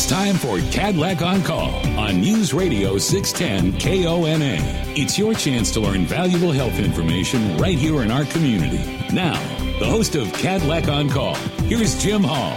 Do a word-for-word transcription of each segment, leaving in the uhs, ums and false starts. It's time for Cadillac on Call on News Radio six ten K O N A. It's your chance to learn valuable health information right here in our community. Now, the host of Cadillac on Call, here's Jim Hall.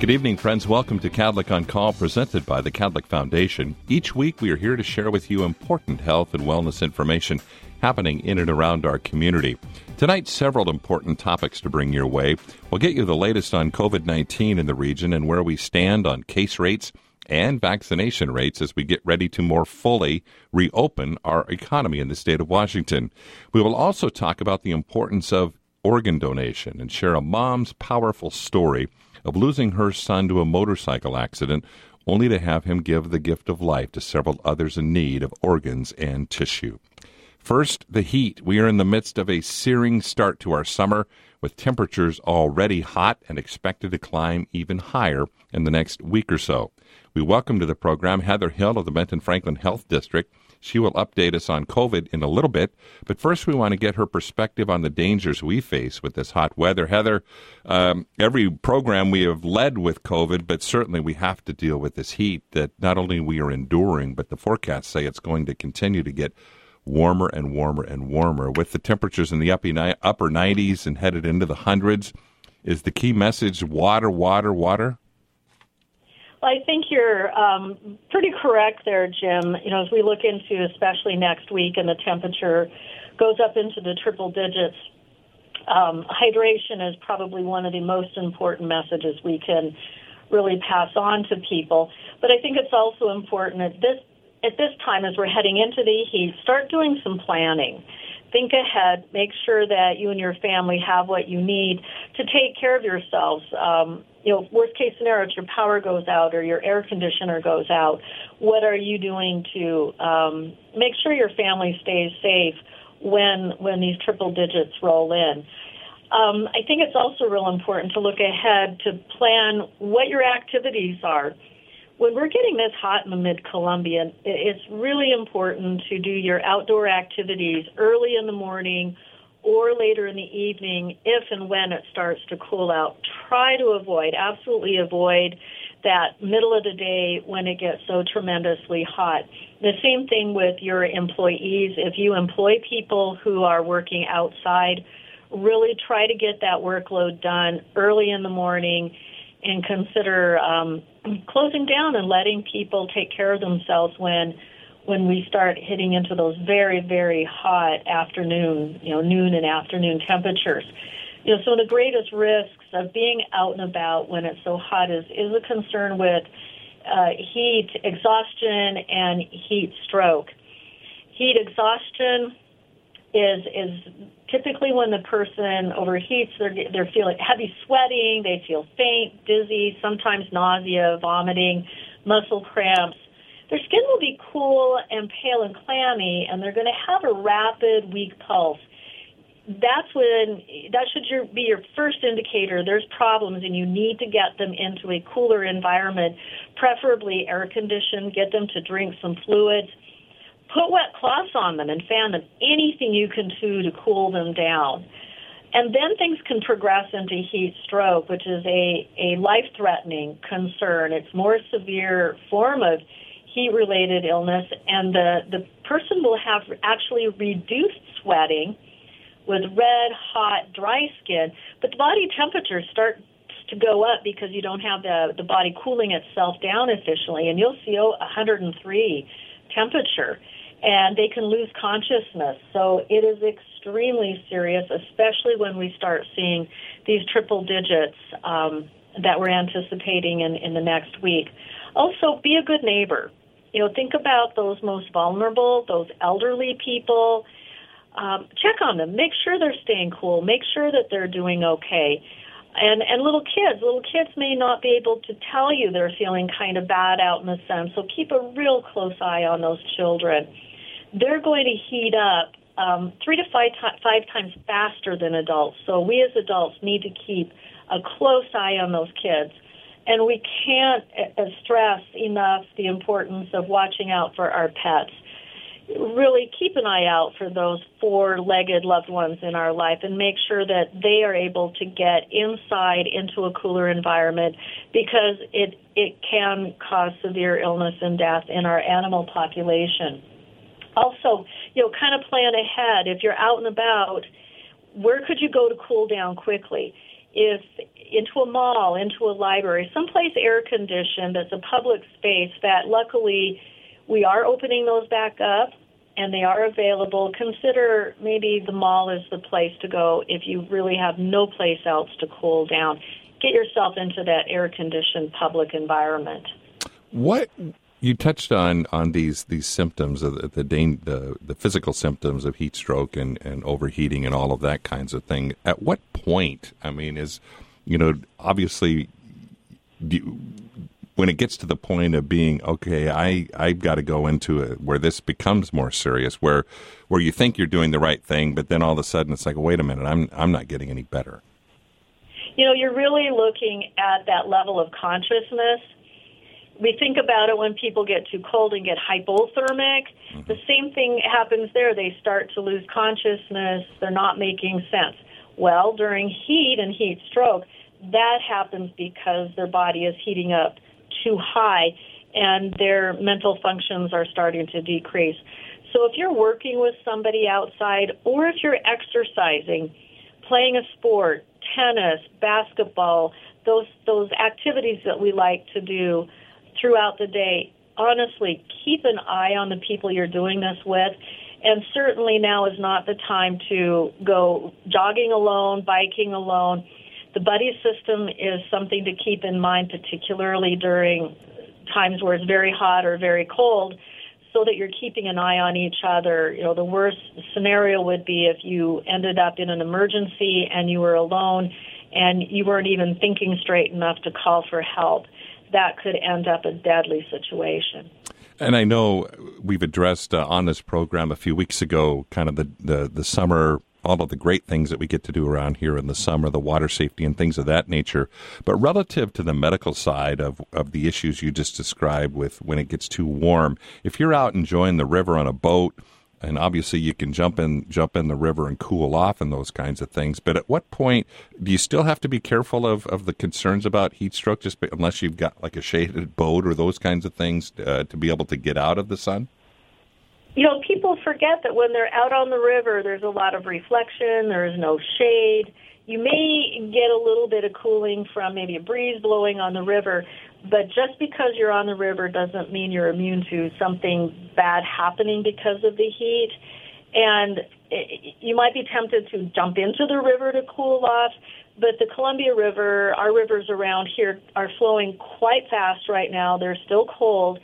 Good evening, friends. Welcome to Cadillac on Call, presented by the Cadillac Foundation. Each week, we are here to share with you important health and wellness information happening in and around our community. Tonight, several important topics to bring your way. We'll get you the latest on COVID nineteen in the region and where we stand on case rates and vaccination rates as we get ready to more fully reopen our economy in the state of Washington. We will also talk about the importance of organ donation and share a mom's powerful story of losing her son to a motorcycle accident, only to have him give the gift of life to several others in need of organs and tissue. First, the heat. We are in the midst of a searing start to our summer, with temperatures already hot and expected to climb even higher in the next week or so. We welcome to the program Heather Hill of the Benton Franklin Health District. She will update us on COVID in a little bit, but first we want to get her perspective on the dangers we face with this hot weather. Heather, um, every program we have led with COVID, but certainly we have to deal with this heat that not only we are enduring, but the forecasts say it's going to continue to get warmer and warmer and warmer, with the temperatures in the upper nineties and headed into the hundreds. Is the key message water, water, water? I think you're um, pretty correct there, Jim. You know, as we look into especially next week and the temperature goes up into the triple digits, um, hydration is probably one of the most important messages we can really pass on to people. But I think it's also important at this at this time, as we're heading into the heat, start doing some planning. Think ahead. Make sure that you and your family have what you need to take care of yourselves. Um, you know, worst case scenario, if your power goes out or your air conditioner goes out, what are you doing to um, make sure your family stays safe when when these triple digits roll in? Um, I think it's also real important to look ahead, to plan what your activities are. When we're getting this hot in the Mid-Columbia, it's really important to do your outdoor activities early in the morning or later in the evening if and when it starts to cool out. Try to avoid, absolutely avoid that middle of the day when it gets so tremendously hot. The same thing with your employees. If you employ people who are working outside, really try to get that workload done early in the morning and consider um, closing down and letting people take care of themselves when when we start hitting into those very, very hot afternoon, you know, noon and afternoon temperatures. You know, so the greatest risks of being out and about when it's so hot is, is a concern with uh, heat exhaustion and heat stroke. Heat exhaustion is is typically when the person overheats, they're, they're feeling heavy sweating, they feel faint, dizzy, sometimes nausea, vomiting, muscle cramps. Their skin will be cool and pale and clammy, and they're going to have a rapid, weak pulse. That's when, that should your, be your first indicator there's problems and you need to get them into a cooler environment, preferably air-conditioned, get them to drink some fluids. Put wet cloths on them and fan them, anything you can do to cool them down. And then things can progress into heat stroke, which is a, a life-threatening concern. It's a more severe form of heat-related illness, and the, the person will have actually reduced sweating with red, hot, dry skin, but the body temperature starts to go up because you don't have the, the body cooling itself down efficiently, and you'll see oh, one hundred three temperature. And they can lose consciousness. So it is extremely serious, especially when we start seeing these triple digits um, that we're anticipating in, in the next week. Also, be a good neighbor. You know, think about those most vulnerable, those elderly people. Um, check on them. Make sure they're staying cool. Make sure that they're doing okay. And and little kids, little kids may not be able to tell you they're feeling kind of bad out in the sun, so keep a real close eye on those children. They're going to heat up um, three to five, t- five times faster than adults, so we as adults need to keep a close eye on those kids. And we can't uh, stress enough the importance of watching out for our pets. really keep an eye out for those four-legged loved ones in our life and make sure that they are able to get inside into a cooler environment, because it, it can cause severe illness and death in our animal population. Also, you know, kind of plan ahead. If you're out and about, where could you go to cool down quickly? If into a mall, into a library, someplace air-conditioned that's a public space that luckily we are opening those back up and they are available, consider maybe the mall is the place to go if you really have no place else to cool down. Get yourself into that air-conditioned public environment. What you touched on on these these symptoms of the the, the, the physical symptoms of heat stroke and, and overheating and all of that kinds of thing. At what point, I mean, is, you know, obviously, do you, when it gets to the point of being, okay, I, I've got to go into it where this becomes more serious, where where you think you're doing the right thing, but then all of a sudden it's like, wait a minute, I'm I'm not getting any better. You know, you're really looking at that level of consciousness. We think about it when people get too cold and get hypothermic. Mm-hmm. The same thing happens there. They start to lose consciousness. They're not making sense. Well, during heat and heat stroke, that happens because their body is heating up too high, and their mental functions are starting to decrease. So if you're working with somebody outside, or if you're exercising, playing a sport, tennis, basketball, those those activities that we like to do throughout the day, honestly, keep an eye on the people you're doing this with. And certainly now is not the time to go jogging alone, biking alone. The buddy system is something to keep in mind, particularly during times where it's very hot or very cold, so that you're keeping an eye on each other. You know, the worst scenario would be if you ended up in an emergency and you were alone and you weren't even thinking straight enough to call for help. That could end up a deadly situation. And I know we've addressed uh, on this program a few weeks ago kind of the, the, the summer, all of the great things that we get to do around here in the summer, the water safety and things of that nature. But relative to the medical side of, of the issues you just described with when it gets too warm, if you're out enjoying the river on a boat, and obviously you can jump in jump in the river and cool off and those kinds of things, but at what point do you still have to be careful of, of the concerns about heat stroke, just unless you've got like a shaded boat or those kinds of things uh, to be able to get out of the sun? You know, people forget that when they're out on the river, there's a lot of reflection, there is no shade. You may get a little bit of cooling from maybe a breeze blowing on the river, but just because you're on the river doesn't mean you're immune to something bad happening because of the heat. And you might be tempted to jump into the river to cool off, but the Columbia River, our rivers around here, are flowing quite fast right now. They're still cold,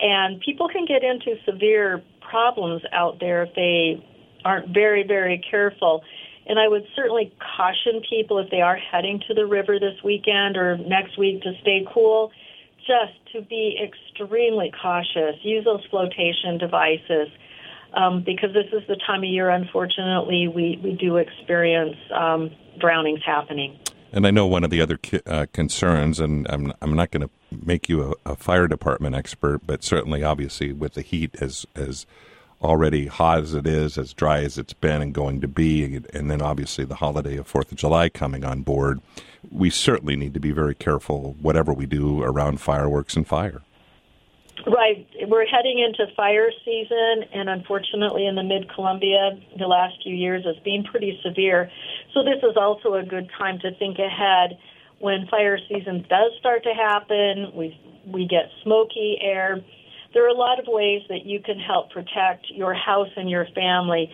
and people can get into severe problems out there if they aren't very, very careful. And I would certainly caution people, if they are heading to the river this weekend or next week, to stay cool, just to be extremely cautious. Use those flotation devices, um, because this is the time of year, unfortunately, we, we do experience um, drownings happening. And I know one of the other uh, concerns, and I'm I'm not going to make you a, a fire department expert, but certainly, obviously, with the heat as as already hot as it is, as dry as it's been and going to be, and then obviously the holiday of fourth of July coming on board, we certainly need to be very careful whatever we do around fireworks and fire. Right. We're heading into fire season, and unfortunately in the Mid-Columbia, the last few years has been pretty severe. So this is also a good time to think ahead. When fire season does start to happen, we we get smoky air. There are a lot of ways that you can help protect your house and your family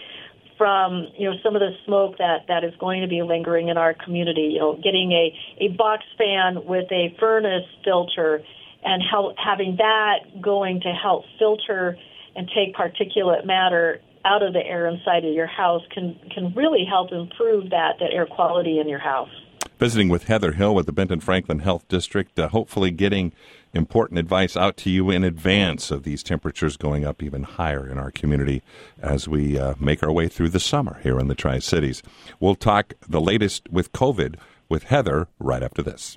from, you know, some of the smoke that, that is going to be lingering in our community. You know, getting a, a box fan with a furnace filter and help, having that going to help filter and take particulate matter out of the air inside of your house can, can really help improve that, that air quality in your house. Visiting with Heather Hill with the Benton Franklin Health District, uh, hopefully getting important advice out to you in advance of these temperatures going up even higher in our community as we uh, make our way through the summer here in the Tri-Cities. We'll talk the latest with COVID with Heather right after this.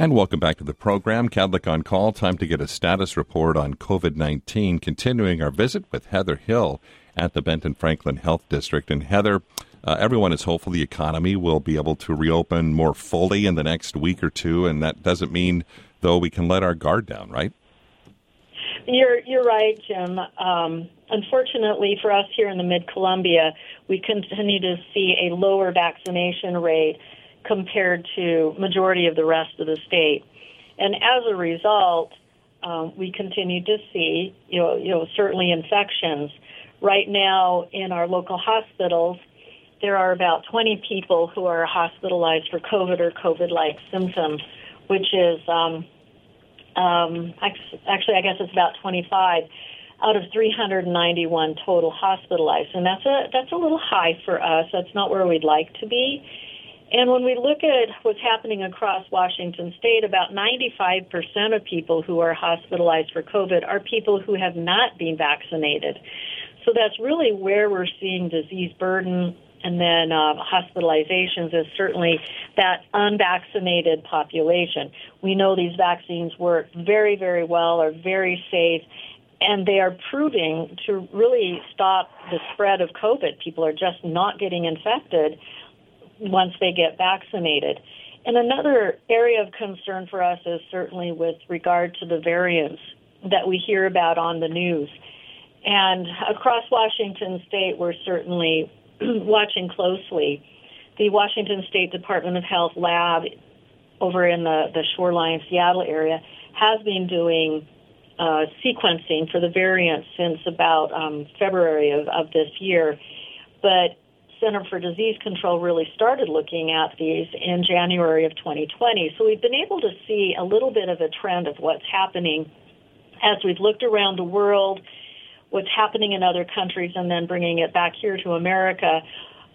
And welcome back to the program, Cadillac on Call. Time to get a status report on COVID nineteen, continuing our visit with Heather Hill at the Benton Franklin Health District. And Heather, uh, everyone is hopeful the economy will be able to reopen more fully in the next week or two, and that doesn't mean, though, we can let our guard down, right? You're you're right, Jim. Um, unfortunately for us here in the Mid-Columbia, we continue to see a lower vaccination rate compared to majority of the rest of the state. And as a result, um, we continue to see, you know, you know, certainly infections. Right now in our local hospitals, there are about twenty people who are hospitalized for COVID or COVID-like symptoms, which is, um, um, actually, I guess it's about twenty-five out of three hundred ninety-one total hospitalized. And that's a, that's a little high for us. That's not where we'd like to be. And when we look at what's happening across Washington State, about ninety-five percent of people who are hospitalized for COVID are people who have not been vaccinated. So that's really where we're seeing disease burden, and then uh, hospitalizations is certainly that unvaccinated population. We know these vaccines work very, very well, are very safe, and they are proving to really stop the spread of COVID. People are just not getting infected once they get vaccinated. And another area of concern for us is certainly with regard to the variants that we hear about on the news. And across Washington State, we're certainly watching closely. The Washington State Department of Health lab over in the, the Shoreline, Seattle area has been doing uh, sequencing for the variants since about um, February of, of this year. But Center for Disease Control really started looking at these in January of twenty twenty. So we've been able to see a little bit of a trend of what's happening as we've looked around the world, what's happening in other countries, and then bringing it back here to America.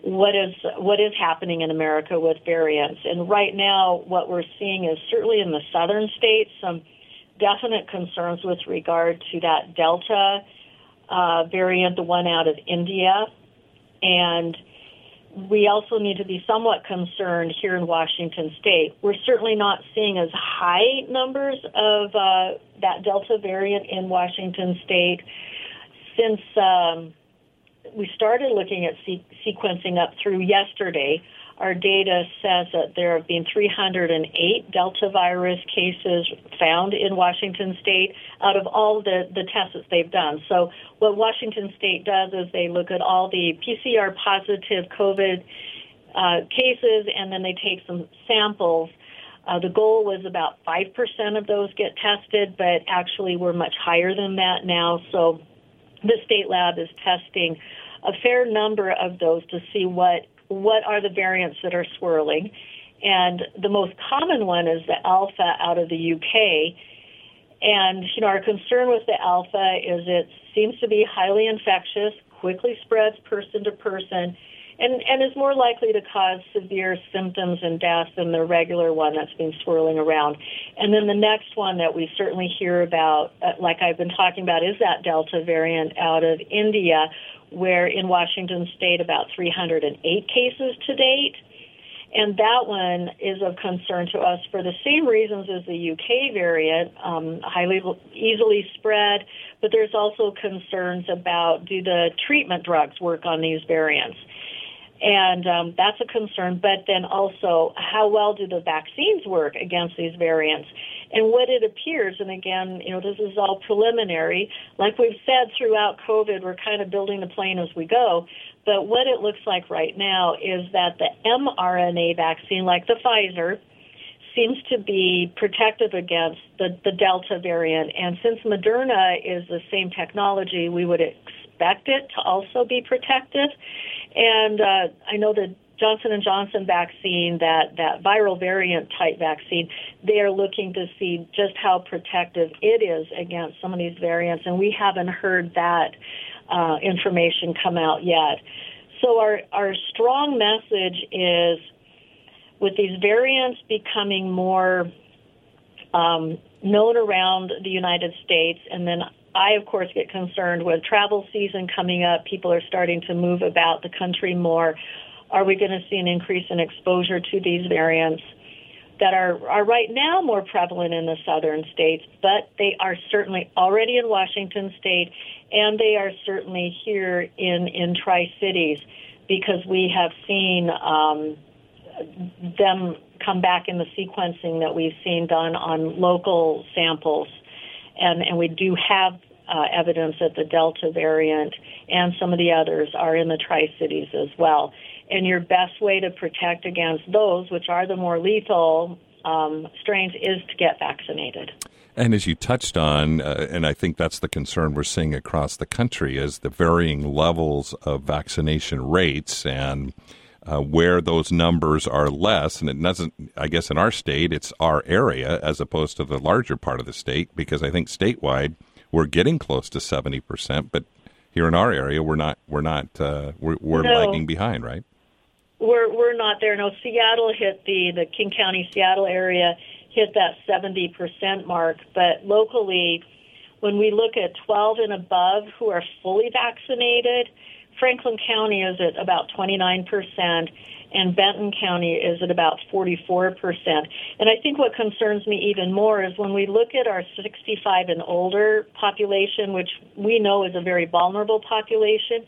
What is what is happening in America with variants? And right now what we're seeing is certainly in the southern states some definite concerns with regard to that Delta uh, variant, the one out of India. And we also need to be somewhat concerned here in Washington State. We're certainly not seeing as high numbers of uh, that Delta variant in Washington State. Since um, we started looking at se- sequencing up through yesterday, our data says that there have been three hundred eight Delta virus cases found in Washington State out of all the, the tests that they've done. So what Washington State does is they look at all the P C R positive COVID uh, cases, and then they take some samples. Uh, the goal was about five percent of those get tested, but actually we're much higher than that now. So the state lab is testing a fair number of those to see what What are the variants that are swirling. And the most common one is the Alpha out of the U K. And, you know, our concern with the Alpha is it seems to be highly infectious, quickly spreads person to person, and, and is more likely to cause severe symptoms and death than the regular one that's been swirling around. And then the next one that we certainly hear about, uh, like I've been talking about, is that Delta variant out of India, where in Washington State about three hundred eight cases to date. And that one is of concern to us for the same reasons as the U K variant, um, highly easily spread, but there's also concerns about do the treatment drugs work on these variants. And um, that's a concern, but then also how well do the vaccines work against these variants? And what it appears, and again, you know, this is all preliminary. Like we've said throughout COVID, we're kind of building the plane as we go. But what it looks like right now is that the mRNA vaccine, like the Pfizer, seems to be protective against the, the Delta variant. And since Moderna is the same technology, we would expect it to also be protective. And uh, I know that Johnson and Johnson vaccine, that, that viral variant type vaccine, they are looking to see just how protective it is against some of these variants, and we haven't heard that uh, information come out yet. So our, our strong message is, with these variants becoming more um, known around the United States, and then I, of course, get concerned with travel season coming up, people are starting to move about the country more. Are we going to see an increase in exposure to these variants that are, are right now more prevalent in the southern states, but they are certainly already in Washington State, and they are certainly here in, in Tri-Cities, because we have seen um, them come back in the sequencing that we've seen done on local samples. And, and we do have uh, evidence that the Delta variant and some of the others are in the Tri-Cities as well. And your best way to protect against those, which are the more lethal um, strains, is to get vaccinated. And as you touched on, uh, and I think that's the concern we're seeing across the country, is the varying levels of vaccination rates and uh, where those numbers are less. And it doesn't, I guess in our state, it's our area as opposed to the larger part of the state, because I think statewide we're getting close to seventy percent. But here in our area, we're not, we're not, uh, we're, we're no. lagging behind, right? We're we're not there. No, Seattle hit the, the King County, Seattle area hit that seventy percent mark. But locally, when we look at twelve and above who are fully vaccinated, Franklin County is at about twenty-nine percent, and Benton County is at about forty-four percent. And I think what concerns me even more is when we look at our sixty-five and older population, which we know is a very vulnerable population,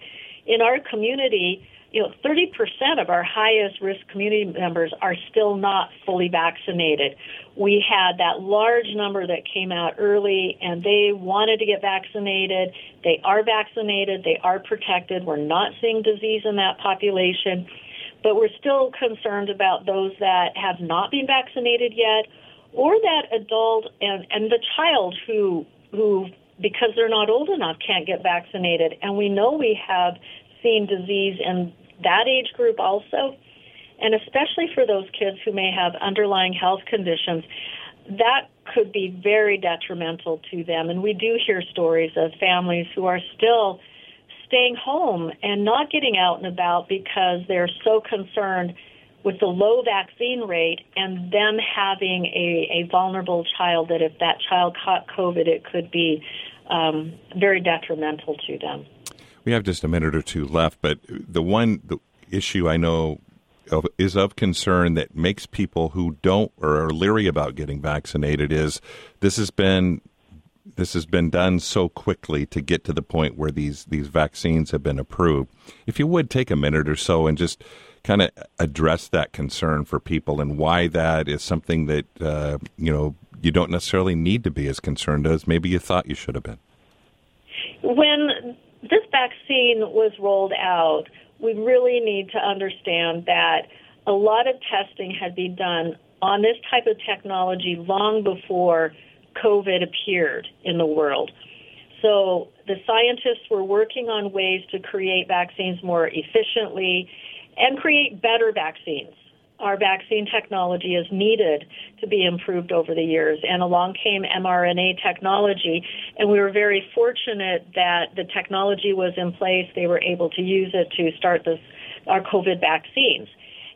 in our community, you know, thirty percent of our highest risk community members are still not fully vaccinated. We had that large number that came out early, and they wanted to get vaccinated. They are vaccinated. They are protected. We're not seeing disease in that population. But we're still concerned about those that have not been vaccinated yet, or that adult and, and the child who, who, because they're not old enough, can't get vaccinated. And we know we have seen disease in that age group also, and especially for those kids who may have underlying health conditions, that could be very detrimental to them. And we do hear stories of families who are still staying home and not getting out and about because they're so concerned with the low vaccine rate and them having a, a vulnerable child, that if that child caught COVID, it could be um, very detrimental to them. We have just a minute or two left, but the one the issue I know of, is of concern that makes people who don't or are leery about getting vaccinated is this has been this has been done so quickly to get to the point where these these vaccines have been approved. If you would take a minute or so and just kind of address that concern for people and why that is something that uh, you know you don't necessarily need to be as concerned as maybe you thought you should have been. When this vaccine was rolled out, we really need to understand that a lot of testing had been done on this type of technology long before COVID appeared in the world. So the scientists were working on ways to create vaccines more efficiently and create better vaccines. Our vaccine technology is needed to be improved over the years, and along came mRNA technology, and we were very fortunate that the technology was in place. They were able to use it to start this, our COVID vaccines.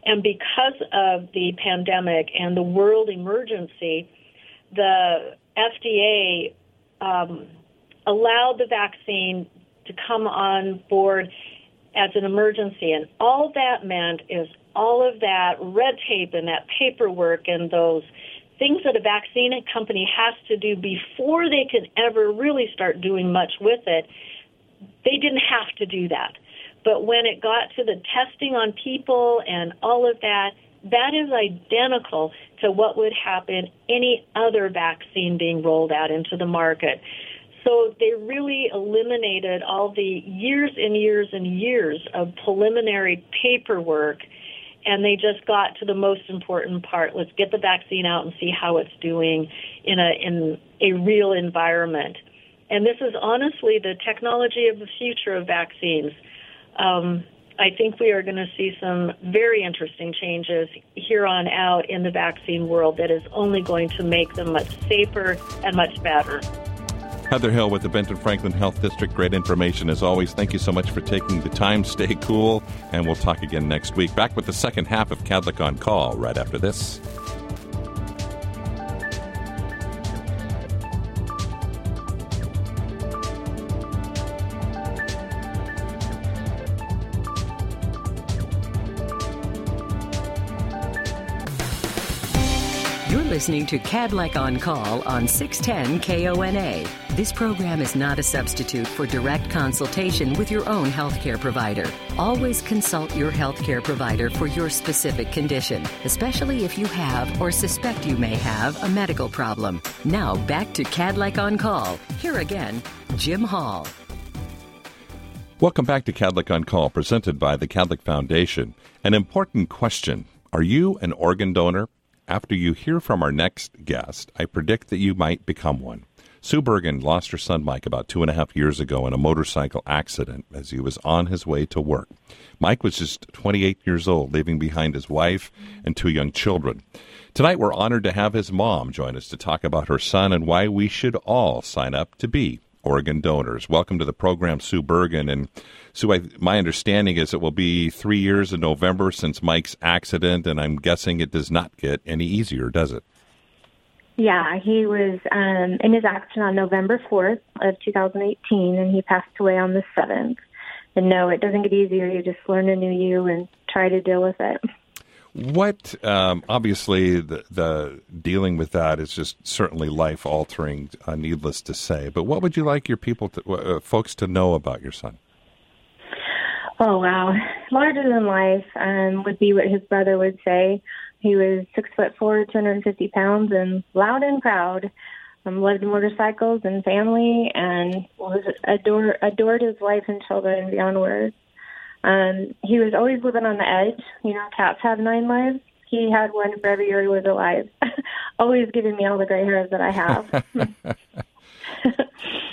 And because of the pandemic and the world emergency, the F D A um, allowed the vaccine to come on board as an emergency, and all that meant is all of that red tape and that paperwork and those things that a vaccine company has to do before they can ever really start doing much with it, they didn't have to do that. But when it got to the testing on people and all of that, that is identical to what would happen any other vaccine being rolled out into the market. So they really eliminated all the years and years and years of preliminary paperwork, and they just got to the most important part. Let's get the vaccine out and see how it's doing in a in a real environment. And this is honestly the technology of the future of vaccines. Um, I think we are going to see some very interesting changes here on out in the vaccine world that is only going to make them much safer and much better. Heather Hill with the Benton Franklin Health District. Great information as always. Thank you so much for taking the time. Stay cool, and we'll talk again next week. Back with the second half of Cadillac on Call right after this. Listening to Cadillac on Call on six ten K O N A. This program is not a substitute for direct consultation with your own healthcare provider. Always consult your healthcare provider for your specific condition, especially if you have or suspect you may have a medical problem. Now back to Cadillac on Call. Here again, Jim Hall. Welcome back to Cadillac on Call, presented by the Cadillac Foundation. An important question: are you an organ donor? After you hear from our next guest, I predict that you might become one. Sue Bergen lost her son, Mike, about two and a half years ago in a motorcycle accident as he was on his way to work. Mike was just twenty-eight years old, leaving behind his wife and two young children. Tonight, we're honored to have his mom join us to talk about her son and why we should all sign up to be organ donors. Welcome to the program, Sue Bergen. And Sue, I, my understanding is it will be three years in November since Mike's accident, and I'm guessing it does not get any easier, does it? Yeah, he was um, in his accident on November fourth of two thousand eighteen, and he passed away on the seventh. And no, it doesn't get easier. You just learn a new you and try to deal with it. What, um, obviously, the, the dealing with that is just certainly life-altering, uh, needless to say. But what would you like your people, to, uh, folks, to know about your son? Oh, wow. Larger than life um, would be what his brother would say. He was six foot four, two hundred fifty pounds, and loud and proud. Um, loved motorcycles and family, and was adore, adored his wife and children beyond words. Um, he was always living on the edge. You know, cats have nine lives. He had one for every year he was alive. Always giving me all the gray hairs that I have.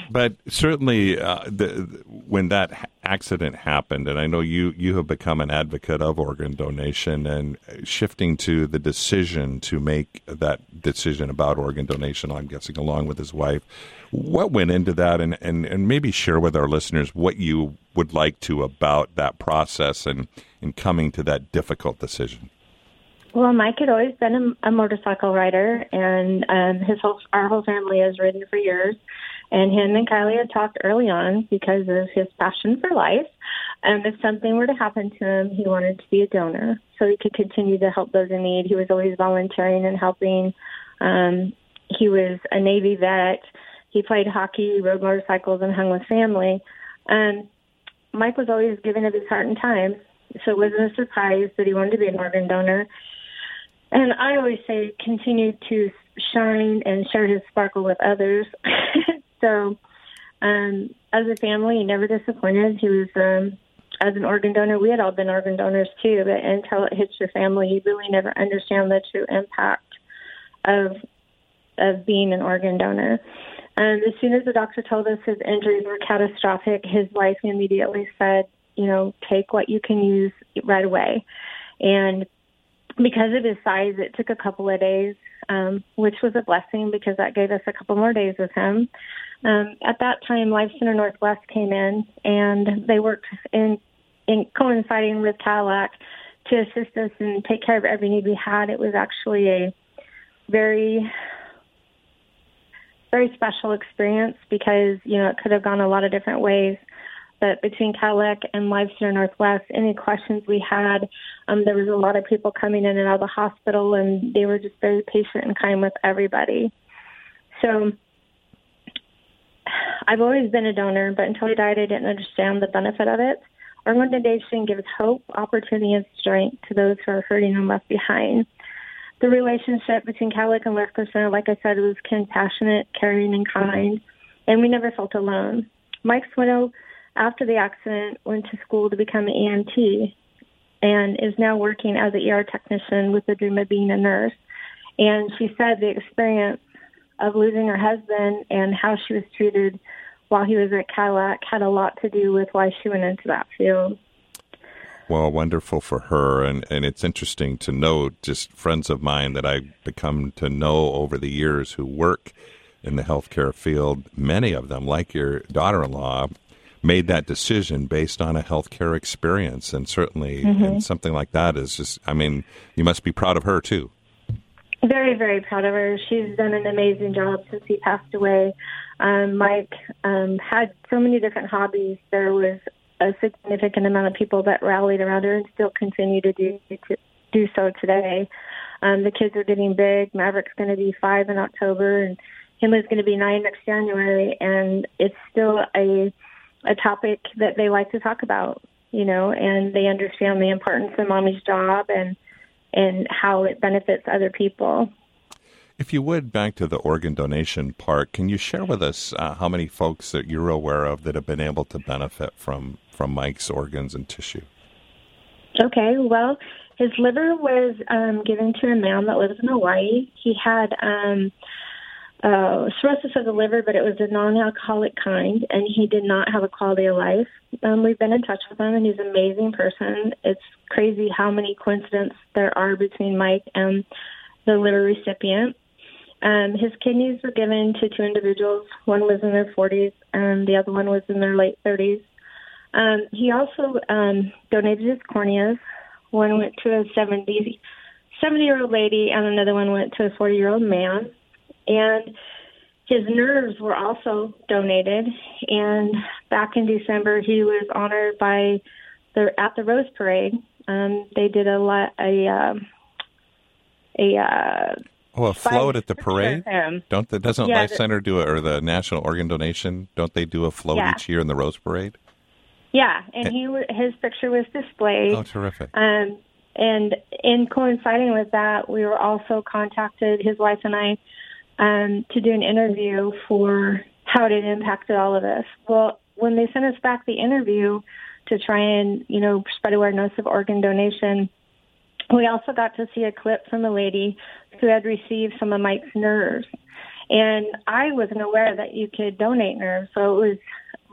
But certainly uh, the, the, when that accident happened, and I know you, you have become an advocate of organ donation and shifting to the decision to make that decision about organ donation, I'm guessing, along with his wife. What went into that? And, and, and maybe share with our listeners what you would like to about that process and, and coming to that difficult decision. Well, Mike had always been a, a motorcycle rider, and um, his whole, our whole family has ridden for years. And him and Kylie had talked early on because of his passion for life. Um, if something were to happen to him, he wanted to be a donor so he could continue to help those in need. He was always volunteering and helping. Um, he was a Navy vet. He played hockey, rode motorcycles, and hung with family. Um, Mike was always giving of his heart and time, so it wasn't a surprise that he wanted to be an organ donor. And I always say continue to shine and share his sparkle with others. So um, as a family, he never disappointed. He was, um, as an organ donor, we had all been organ donors too, but until it hits your family, you really never understand the true impact of of being an organ donor. And as soon as the doctor told us his injuries were catastrophic, his wife immediately said, you know, take what you can use right away. And because of his size, it took a couple of days, um, which was a blessing because that gave us a couple more days with him. Um, at that time, Life Center Northwest came in, and they worked in, in coinciding with Cadillac to assist us and take care of every need we had. It was actually a very, very special experience because, you know, it could have gone a lot of different ways. But between Cadillac and Life Center Northwest, any questions we had, um, there was a lot of people coming in and out of the hospital, and they were just very patient and kind with everybody. So I've always been a donor, but until I died, I didn't understand the benefit of it. Organ donation gives hope, opportunity, and strength to those who are hurting and left behind. The relationship between Cadillac and Life Center, like I said, was compassionate, caring, and kind, and we never felt alone. Mike's widow, after the accident, went to school to become an E M T and is now working as an E R technician with the dream of being a nurse. And she said the experience of losing her husband and how she was treated while he was at Cadillac had a lot to do with why she went into that field. Well, wonderful for her. And, and it's interesting to note, just friends of mine that I've become to know over the years who work in the healthcare field, many of them, like your daughter-in-law, made that decision based on a healthcare experience. And certainly mm-hmm. and something like that is just, I mean, you must be proud of her too. Very, very proud of her. She's done an amazing job since he passed away. Um, Mike um, had so many different hobbies. There was a significant amount of people that rallied around her and still continue to do, to do so today. Um, the kids are getting big. Maverick's going to be five in October, and Henley's going to be nine next January, and it's still a a topic that they like to talk about, you know, and they understand the importance of mommy's job and and how it benefits other people. If you would, back to the organ donation part, can you share with us uh, how many folks that you're aware of that have been able to benefit from, from Mike's organs and tissue? Okay, well, his liver was um, given to a man that lives in Hawaii. He had um, uh, cirrhosis of the liver, but it was a non-alcoholic kind, and he did not have a quality of life. Um, we've been in touch with him, and he's an amazing person. It's crazy how many coincidences there are between Mike and the liver recipient. Um, his kidneys were given to two individuals. One was in their forties, and the other one was in their late thirties. Um, he also um, donated his corneas. One went to a seventy-year-old lady, and another one went to a forty-year-old man. And his nerves were also donated. And back in December, he was honored by the at the Rose Parade. Um, they did a lot a uh, a uh, oh a float at the parade. Don't the, doesn't yeah, Life the, Center do it, or the National Organ Donation? Don't they do a float yeah. each year in the Rose Parade? Yeah, and he his picture was displayed. Oh, terrific. Um, and in coinciding with that, we were also contacted, his wife and I, um, to do an interview for how it impacted all of us. Well, when they sent us back the interview to try and, you know, spread awareness of organ donation, we also got to see a clip from a lady who had received some of Mike's nerves. And I wasn't aware that you could donate nerves, so it was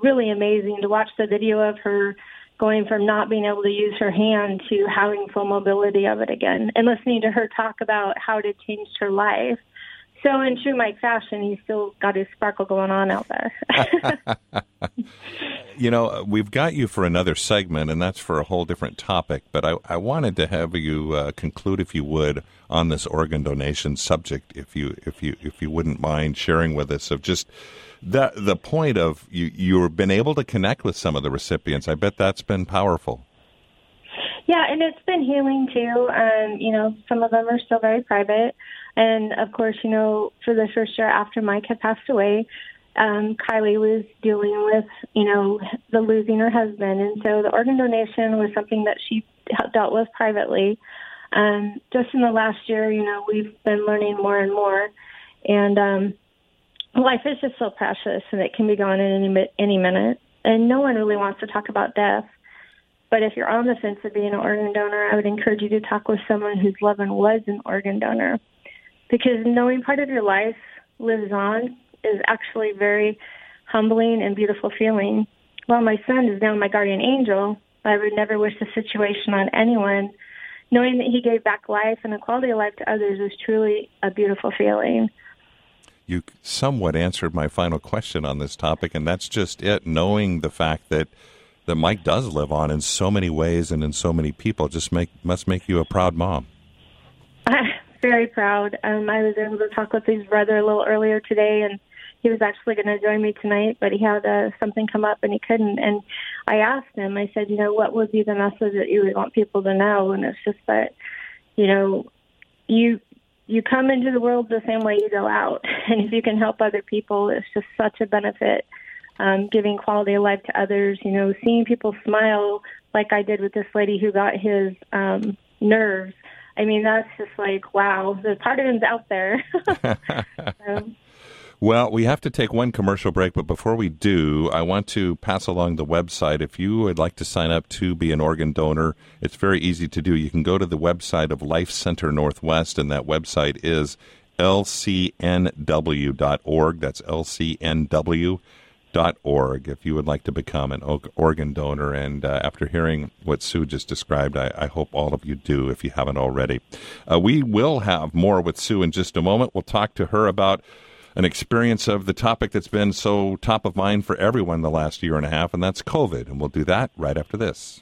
really amazing to watch the video of her going from not being able to use her hand to having full mobility of it again, and listening to her talk about how it changed her life. So in true Mike fashion, he's still got his sparkle going on out there. You know, we've got you for another segment, and that's for a whole different topic, but I, I wanted to have you uh, conclude, if you would, on this organ donation subject, if you if you, if you wouldn't mind sharing with us of just the, the point of you, you've been able to connect with some of the recipients. I bet that's been powerful. Yeah, and it's been healing, too. Um, you know, some of them are still very private. And, of course, you know, for the first year after Mike had passed away, um, Kylie was dealing with, you know, the losing her husband. And so the organ donation was something that she dealt with privately. Um, just in the last year, you know, we've been learning more and more. And um, life is just so precious, and it can be gone in any, any minute. And no one really wants to talk about death. But if you're on the fence of being an organ donor, I would encourage you to talk with someone whose loved one was an organ donor. Because knowing part of your life lives on is actually very humbling and beautiful feeling. While my son is now my guardian angel, I would never wish the situation on anyone. Knowing that he gave back life and a quality of life to others is truly a beautiful feeling. You somewhat answered my final question on this topic, and that's just it, knowing the fact that that Mike does live on in so many ways and in so many people just make must make you a proud mom. I'm very proud. Um, I was able to talk with his brother a little earlier today, and he was actually going to join me tonight, but he had uh, something come up and he couldn't. And I asked him, I said, you know, what would be the message that you would want people to know? And it's just that, you know, you you come into the world the same way you go out. And if you can help other people, it's just such a benefit. Um, giving quality of life to others, you know, seeing people smile like I did with this lady who got his um, nerves. I mean, that's just like, wow, the part of him's out there. So. Well, we have to take one commercial break, but before we do, I want to pass along the website. If you would like to sign up to be an organ donor, it's very easy to do. You can go to the website of Life Center Northwest, and that website is L C N W dot org. That's L C N W. Dot org if you would like to become an organ donor. And uh, after hearing what Sue just described, I, I hope all of you do if you haven't already. Uh, we will have more with Sue in just a moment. We'll talk to her about an experience of the topic that's been so top of mind for everyone the last year and a half, and that's COVID. And we'll do that right after this.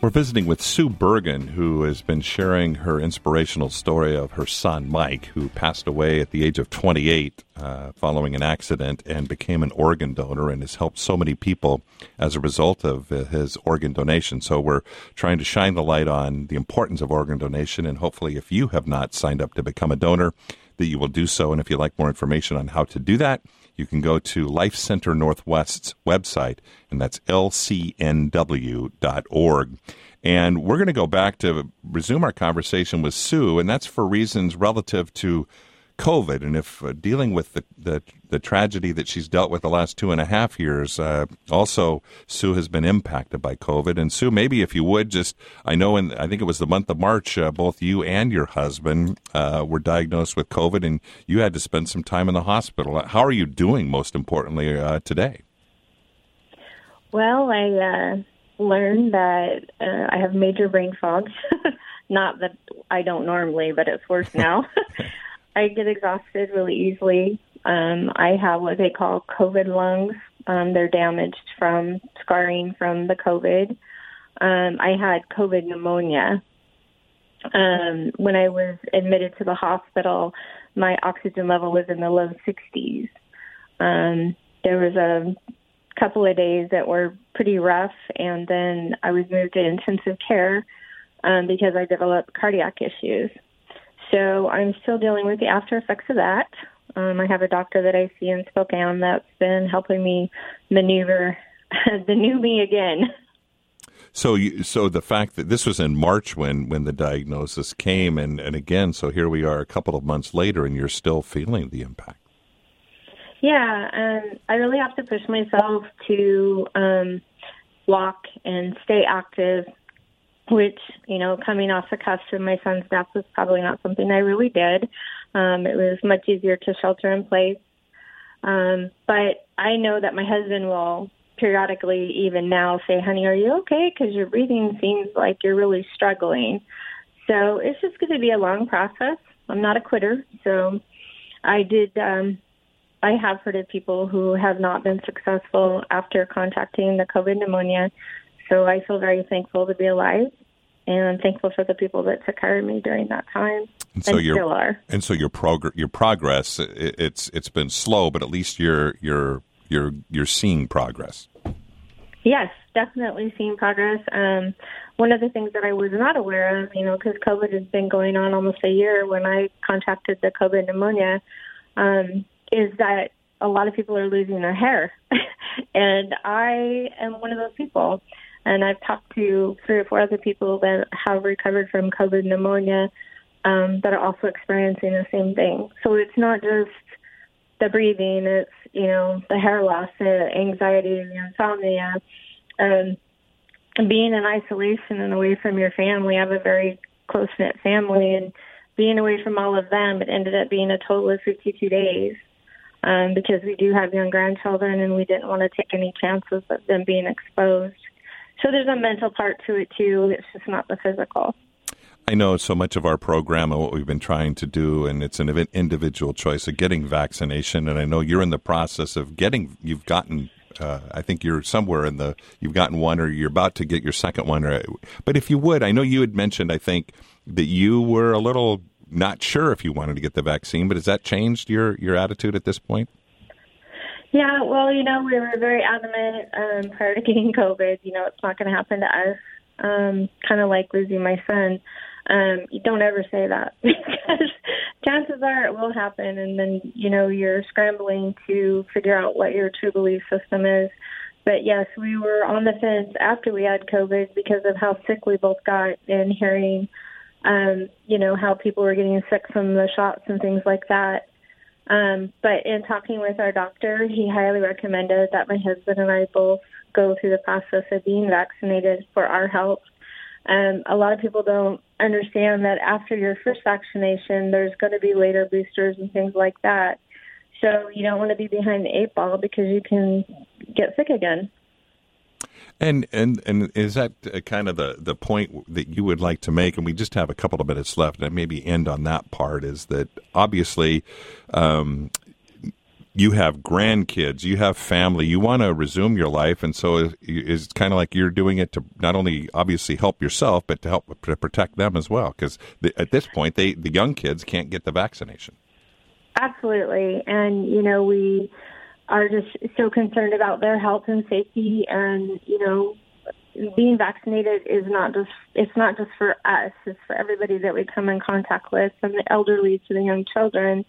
We're visiting with Sue Bergen, who has been sharing her inspirational story of her son, Mike, who passed away at the age of twenty-eight uh, following an accident and became an organ donor and has helped so many people as a result of uh, his organ donation. So we're trying to shine the light on the importance of organ donation, and hopefully if you have not signed up to become a donor, that you will do so. And if you'd like more information on how to do that, you can go to Life Center Northwest's website, and that's L C N W dot org. And we're going to go back to resume our conversation with Sue, and that's for reasons relative to COVID. And if uh, dealing with the, the the tragedy that she's dealt with the last two and a half years, uh, also Sue has been impacted by COVID. And Sue, maybe if you would just, I know in, I think it was the month of March, uh, both you and your husband uh, were diagnosed with COVID, and you had to spend some time in the hospital. How are you doing, most importantly, uh, today? Well, I uh, learned that uh, I have major brain fog. Not that I don't normally, but it's worse now. I get exhausted really easily. Um, I have what they call COVID lungs. Um, they're damaged from scarring from the COVID. Um, I had COVID pneumonia. Um, when I was admitted to the hospital, my oxygen level was in the low sixties. Um, there was a couple of days that were pretty rough, and then I was moved to intensive care um, because I developed cardiac issues. So I'm still dealing with the after effects of that. Um, I have a doctor that I see in Spokane that's been helping me maneuver the new me again. So you, so the fact that this was in March when, when the diagnosis came, and, and again, so here we are a couple of months later, and you're still feeling the impact. Yeah, um, I really have to push myself to um, walk and stay active, which, you know, coming off the cuffs of my son's death was probably not something I really did. Um, it was much easier to shelter in place. Um, but I know that my husband will periodically, even now, say, honey, are you okay? Because your breathing seems like you're really struggling. So it's just going to be a long process. I'm not a quitter. So I did, um, I have heard of people who have not been successful after contacting the COVID pneumonia. So I feel very thankful to be alive, and I'm thankful for the people that took care of me during that time, and, so and your, still are. And so your progr- your progress, it, it's it's been slow, but at least you're you're you're you're seeing progress. Yes, definitely seeing progress. Um, one of the things that I was not aware of, you know, because COVID has been going on almost a year when I contracted the COVID pneumonia, um, is that a lot of people are losing their hair, and I am one of those people. And I've talked to three or four other people that have recovered from COVID pneumonia um, that are also experiencing the same thing. So it's not just the breathing, it's, you know, the hair loss, the anxiety, the insomnia, um, and being in isolation and away from your family. I have a very close-knit family, and being away from all of them, it ended up being a total of fifty-two days. Um, because we do have young grandchildren, and we didn't want to take any chances of them being exposed. So there's a mental part to it, too. It's just not the physical. I know so much of our program and what we've been trying to do, and it's an individual choice of getting vaccination. And I know you're in the process of getting, you've gotten, uh, I think you're somewhere in the, you've gotten one or you're about to get your second one. Or, but if you would, I know you had mentioned, I think, that you were a little not sure if you wanted to get the vaccine, but has that changed your, your attitude at this point? Yeah, well, you know, we were very adamant um, prior to getting COVID. You know, it's not going to happen to us. Um, kind of like losing my son. Um, you don't ever say that, because chances are it will happen, and then, you know, you're scrambling to figure out what your true belief system is. But yes, we were on the fence after we had COVID because of how sick we both got, and hearing, um, you know, how people were getting sick from the shots and things like that. Um, but in talking with our doctor, he highly recommended that my husband and I both go through the process of being vaccinated for our health. Um, a lot of people don't understand that after your first vaccination, there's going to be later boosters and things like that. So you don't want to be behind the eight ball because you can get sick again. And and and is that kind of the, the point that you would like to make? And we just have a couple of minutes left, and maybe end on that part, is that obviously um, you have grandkids, you have family, you want to resume your life, and so it, it's kind of like you're doing it to not only obviously help yourself, but to help to protect them as well, because at this point, they the young kids can't get the vaccination. Absolutely, and you know we are just so concerned about their health and safety, and you know, being vaccinated is not just it's not just for us; it's for everybody that we come in contact with, from the elderly to the young children.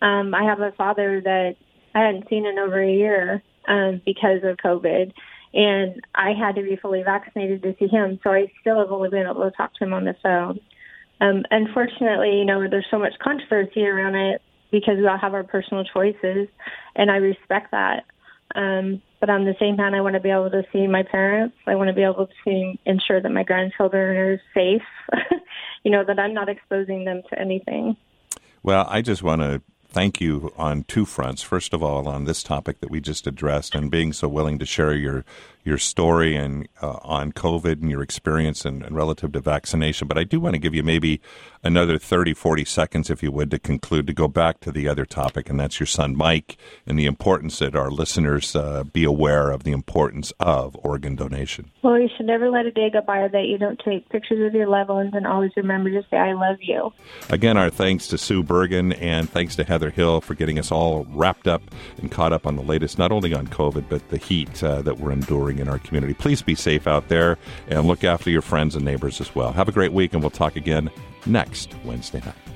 Um, I have a father that I hadn't seen in over a year um, because of COVID, and I had to be fully vaccinated to see him. So I still have only been able to talk to him on the phone. Um, unfortunately, you know, there's so much controversy around it, because we all have our personal choices, and I respect that. Um, but on the same hand, I want to be able to see my parents. I want to be able to ensure that my grandchildren are safe, you know, that I'm not exposing them to anything. Well, I just want to thank you on two fronts. First of all, on this topic that we just addressed, and being so willing to share your your story and uh, on COVID and your experience and, and relative to vaccination. But I do want to give you maybe another thirty, forty seconds, if you would, to conclude, to go back to the other topic, and that's your son, Mike, and the importance that our listeners uh, be aware of the importance of organ donation. Well, you should never let a day go by that you don't take pictures of your loved ones, and always remember to say, I love you. Again, our thanks to Sue Bergen, and thanks to Heather Hill for getting us all wrapped up and caught up on the latest, not only on COVID, but the heat uh, that we're enduring in our community. Please be safe out there and look after your friends and neighbors as well. Have a great week, and we'll talk again next Wednesday night.